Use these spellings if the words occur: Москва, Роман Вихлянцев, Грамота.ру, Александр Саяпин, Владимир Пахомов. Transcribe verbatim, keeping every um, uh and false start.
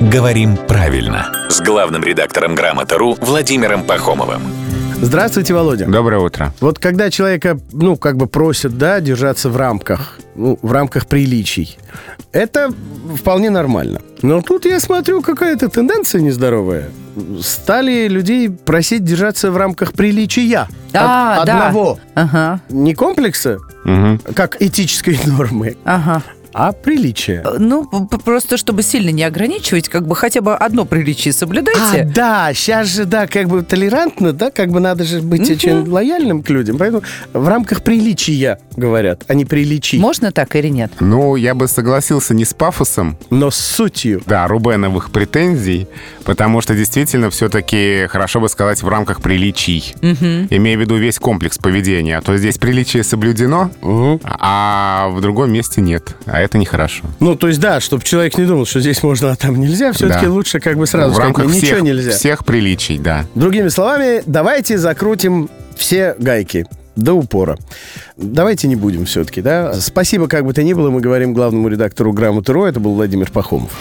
«Говорим правильно» с главным редактором «Грамота.ру» Владимиром Пахомовым. Здравствуйте, Володя. Доброе утро. Вот когда человека, ну, как бы просят, да, держаться в рамках, ну, в рамках приличий, это вполне нормально. Но тут я смотрю, какая-то тенденция нездоровая. Стали людей просить держаться в рамках приличия. А, Од- да. Одного. Ага. Не комплекса, угу. как этической нормы. Ага. А приличие? Ну, просто чтобы сильно не ограничивать, как бы хотя бы одно приличие соблюдайте. А, да, сейчас же, да, как бы толерантно, да, как бы надо же быть mm-hmm. очень лояльным к людям. Поэтому в рамках приличия говорят, а не приличий. Можно так или нет? Ну, я бы согласился не с пафосом, но с сутью. Да, рубеновых претензий, потому что действительно все-таки хорошо бы сказать в рамках приличий. Mm-hmm. Имея в виду весь комплекс поведения. А то здесь приличие соблюдено, mm-hmm. а в другом месте нет. А это нехорошо. Ну, то есть, да, чтобы человек не думал, что здесь можно, а там нельзя. Все-таки да. лучше как бы сразу в сказать, рамках ничего всех, нельзя. Всех приличий, да. Другими словами, давайте закрутим все гайки до упора. Давайте не будем все-таки, да. Спасибо, как бы то ни было, мы говорим главному редактору «Грамоты.ру». Это был Владимир Пахомов.